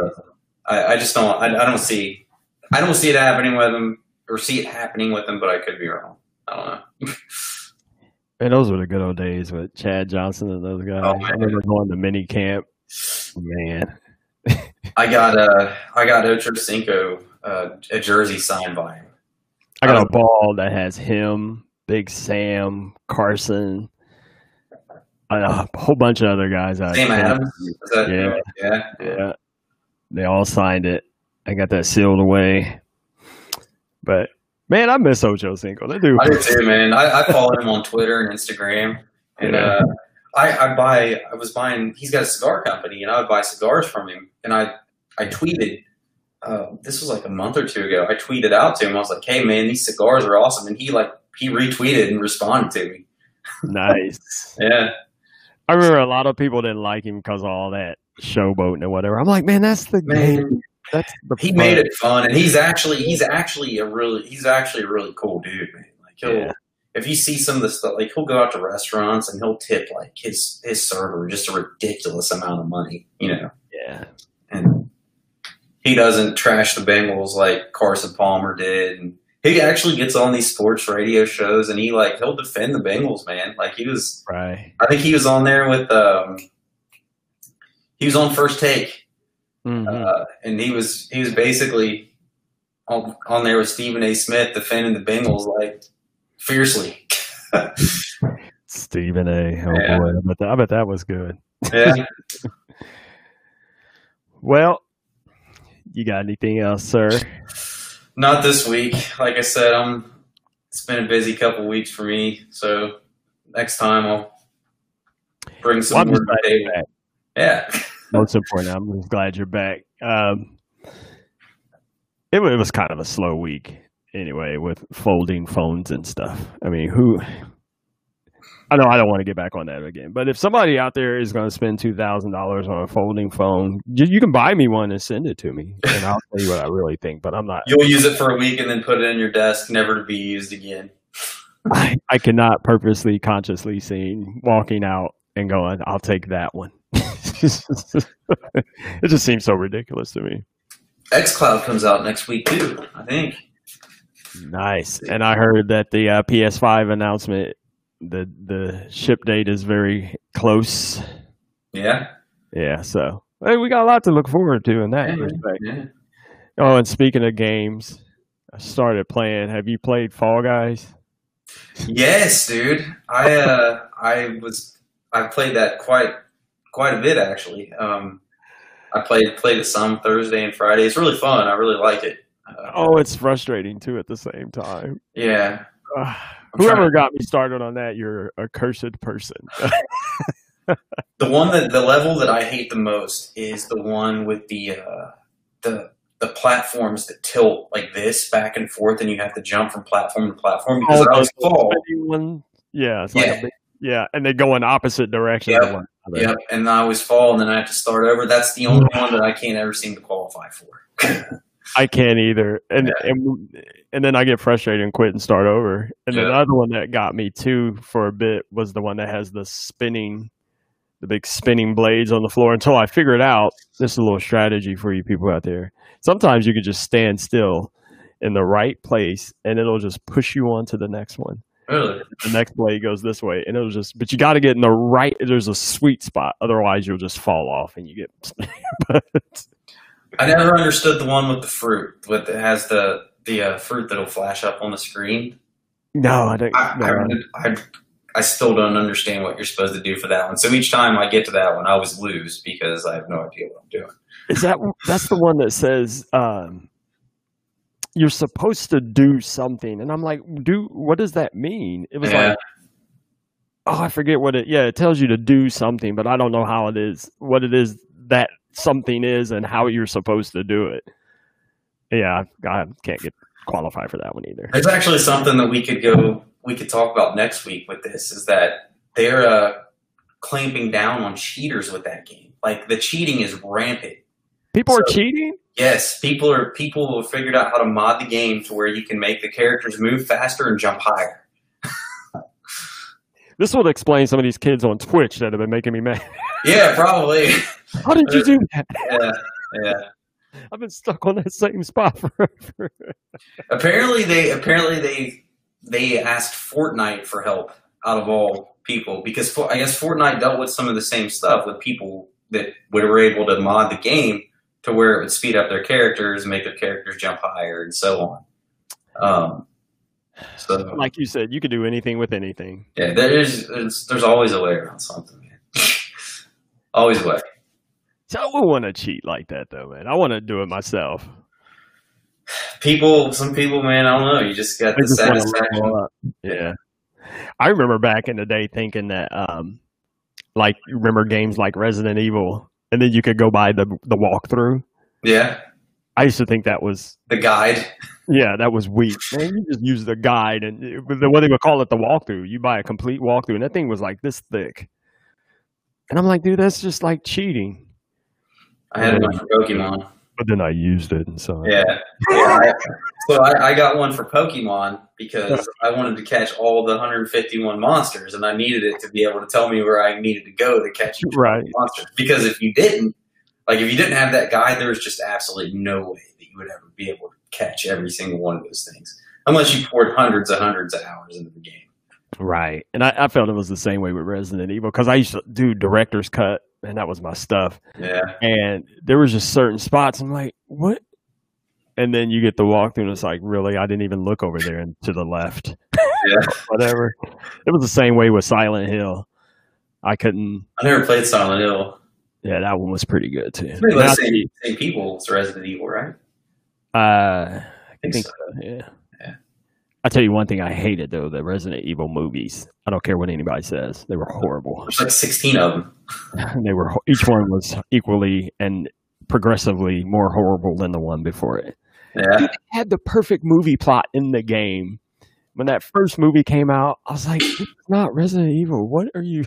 I don't see it happening with him or see it happening with him, but I could be wrong. I don't know. Man, those were the good old days with Chad Johnson and those guys. Oh, I remember going to mini camp. Man, I got Ochocinco a jersey signed by him. I got a ball that has him, Big Sam, Carson, a whole bunch of other guys. Sam Adams? Yeah. They all signed it. I got that sealed away. But man, I miss Ochocinco. I do too, man. I follow him on Twitter and Instagram, and I was buying. He's got a cigar company, and I would buy cigars from him. And I tweeted. This was like a month or two ago. I tweeted out to him. I was like, "Hey, man, these cigars are awesome," and he retweeted and responded to me. Nice. Yeah. I remember a lot of people didn't like him because of all that showboating and whatever. I'm like, man, that's the game. He made it fun, and he's actually a really cool dude, man. Like if you see some of the stuff, like he'll go out to restaurants and he'll tip like his server just a ridiculous amount of money, you know. Yeah. And he doesn't trash the Bengals like Carson Palmer did, and he actually gets on these sports radio shows and he'll defend the Bengals, man. Like he was right. I think he was on there with he was on First Take. Mm-hmm. And he was basically on there with Stephen A. Smith defending the Bengals like fiercely. Stephen A. Boy, I bet that was good. Yeah. Well, you got anything else, sir? Not this week. Like I said, it's been a busy couple weeks for me. So next time I'll bring some more data back. Yeah. Most important. I'm glad you're back. It was kind of a slow week anyway with folding phones and stuff. I mean, I know I don't want to get back on that again, but if somebody out there is going to spend $2,000 on a folding phone, you can buy me one and send it to me, and I'll tell you what I really think, but I'm not. You'll use it for a week and then put it in your desk, never to be used again. I cannot purposely, consciously seen walking out and going, I'll take that one. It just seems so ridiculous to me. XCloud comes out next week too, I think. Nice. And I heard that the PS5 announcement, the ship date is very close. Yeah. Yeah. So hey, we got a lot to look forward to in that respect. Yeah. Oh, and speaking of games, I started playing. Have you played Fall Guys? Yes, dude. I played that quite a bit, actually. I played it some Thursday and Friday. It's really fun. I really like it. It's frustrating, too, at the same time. Yeah. Whoever got me started on that, you're a cursed person. The level that I hate the most is the one with the platforms that tilt like this back and forth, and you have to jump from platform to platform because I was full. Yeah. It's like a big, yeah, and they go in opposite directions. Yeah, yep. And I always fall, and then I have to start over. That's the only one that I can't ever seem to qualify for. I can't either. And then I get frustrated and quit and start over. And the other one that got me, too, for a bit was the one that has the big spinning blades on the floor until I figure it out. This is a little strategy for you people out there. Sometimes you could just stand still in the right place, and it'll just push you on to the next one. Really? The next way goes this way, and it was just. But you got to get in the right. There's a sweet spot, otherwise you'll just fall off, and you get. But, I never understood the one with the fruit, with it has the fruit that'll flash up on the screen. No, I don't. I still don't understand what you're supposed to do for that one. So each time I get to that one, I always lose because I have no idea what I'm doing. Is that's the one that says you're supposed to do something, and I'm like, what does that mean? It was like, I forget what it. Yeah, it tells you to do something, but I don't know how it is, what it is that something is, and how you're supposed to do it. Yeah, I can't qualify for that one either. There's actually something that we could talk about next week with this, is that they're clamping down on cheaters with that game. Like, the cheating is rampant. People are cheating? Yes. People have figured out how to mod the game to where you can make the characters move faster and jump higher. This would explain some of these kids on Twitch that have been making me mad. Yeah, probably. How did you do that? Yeah. I've been stuck on that same spot forever. Apparently they asked Fortnite for help out of all people, because I guess Fortnite dealt with some of the same stuff with people that were able to mod the game to where it would speed up their characters, make their characters jump higher, and so on. So, like you said, you could do anything with anything. Yeah, there's always a way around something, man. Always a way. So I would want to cheat like that, though, man. I want to do it myself. Some people, man, I don't know. You just got the satisfaction. Yeah. I remember back in the day thinking that, like, you remember games like Resident Evil, and then you could go by the walkthrough. Yeah. I used to think that was the guide. Yeah, that was weak. Man, you just use the guide, and what they would call it, the walkthrough. You buy a complete walkthrough, and that thing was like this thick. And I'm like, dude, that's just like cheating. I had one for Pokemon. But then I used it, and so I got one for Pokemon because I wanted to catch all the 151 monsters, and I needed it to be able to tell me where I needed to go to catch each monster. Because if you didn't have that guide, there was just absolutely no way that you would ever be able to catch every single one of those things, unless you poured hundreds of hours into the game. Right, and I felt it was the same way with Resident Evil, because I used to do director's cut. And that was my stuff. Yeah. And there was just certain spots. I'm like, what? And then you get the walkthrough, and it's like, really? I didn't even look over there and to the left. Yeah. Whatever. It was the same way with Silent Hill. I never played Silent Hill. Yeah, that one was pretty good, too. It's pretty much the same people as Resident Evil, right? I think so. Yeah. I'll tell you one thing I hated, though, the Resident Evil movies. I don't care what anybody says. They were horrible. There's like 16 of them. They were, each one was equally and progressively more horrible than the one before it. Yeah. It had the perfect movie plot in the game. When that first movie came out, I was like, it's not Resident Evil. What are you?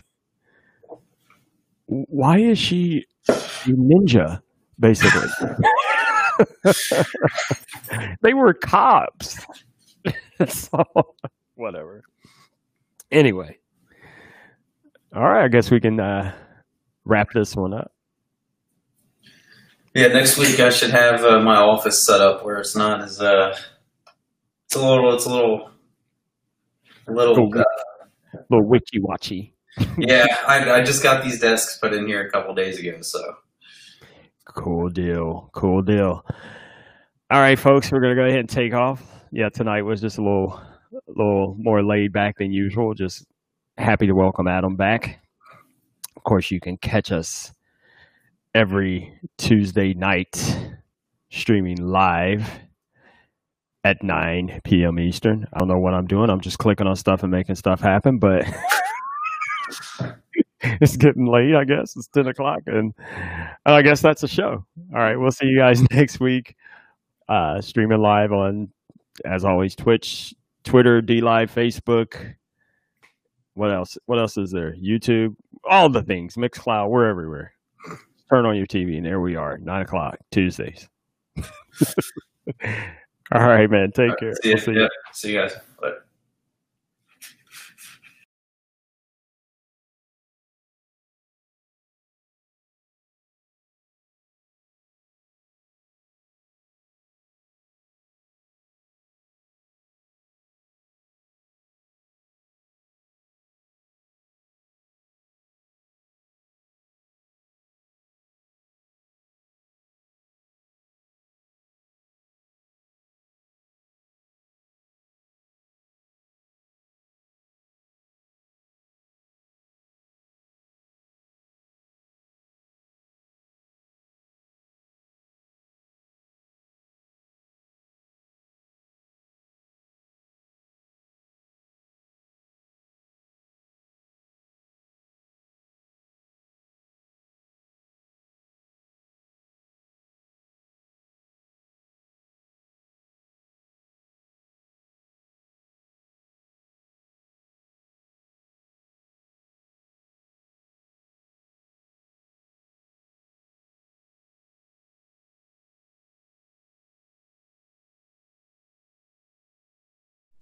Why is she a ninja, basically? They were cops. So, whatever. Anyway. All right, I guess we can wrap this one up. Yeah, next week I should have my office set up where it's not as it's a little witchy watchy. Yeah, I just got these desks put in here a couple days ago, so cool deal. All right, folks, we're gonna go ahead and take off. Yeah, tonight was just a little more laid back than usual. Just happy to welcome Adam back. Of course, you can catch us every Tuesday night streaming live at 9 p.m. Eastern. I don't know what I'm doing. I'm just clicking on stuff and making stuff happen, but it's getting late, I guess. It's 10 o'clock, and I guess that's the show. All right, we'll see you guys next week. Streaming live on, as always, Twitch, Twitter, DLive, Facebook. What else is there? YouTube, all the things, Mixcloud, we're everywhere. Turn on your TV, and there we are, 9 o'clock, Tuesdays. All right, man, take care. See you guys. Later.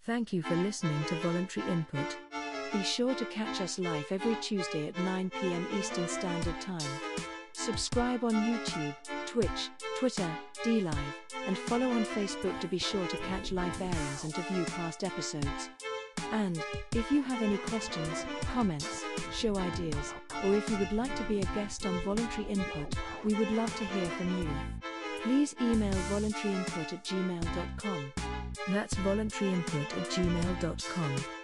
Thank you for listening to Voluntary Input. Be sure to catch us live every Tuesday at 9 p.m. Eastern Standard Time. Subscribe on YouTube, Twitch, Twitter, DLive, and follow on Facebook to be sure to catch live airings and to view past episodes. And, if you have any questions, comments, show ideas, or if you would like to be a guest on Voluntary Input, we would love to hear from you. Please email voluntaryinput@gmail.com. That's voluntaryinput@gmail.com.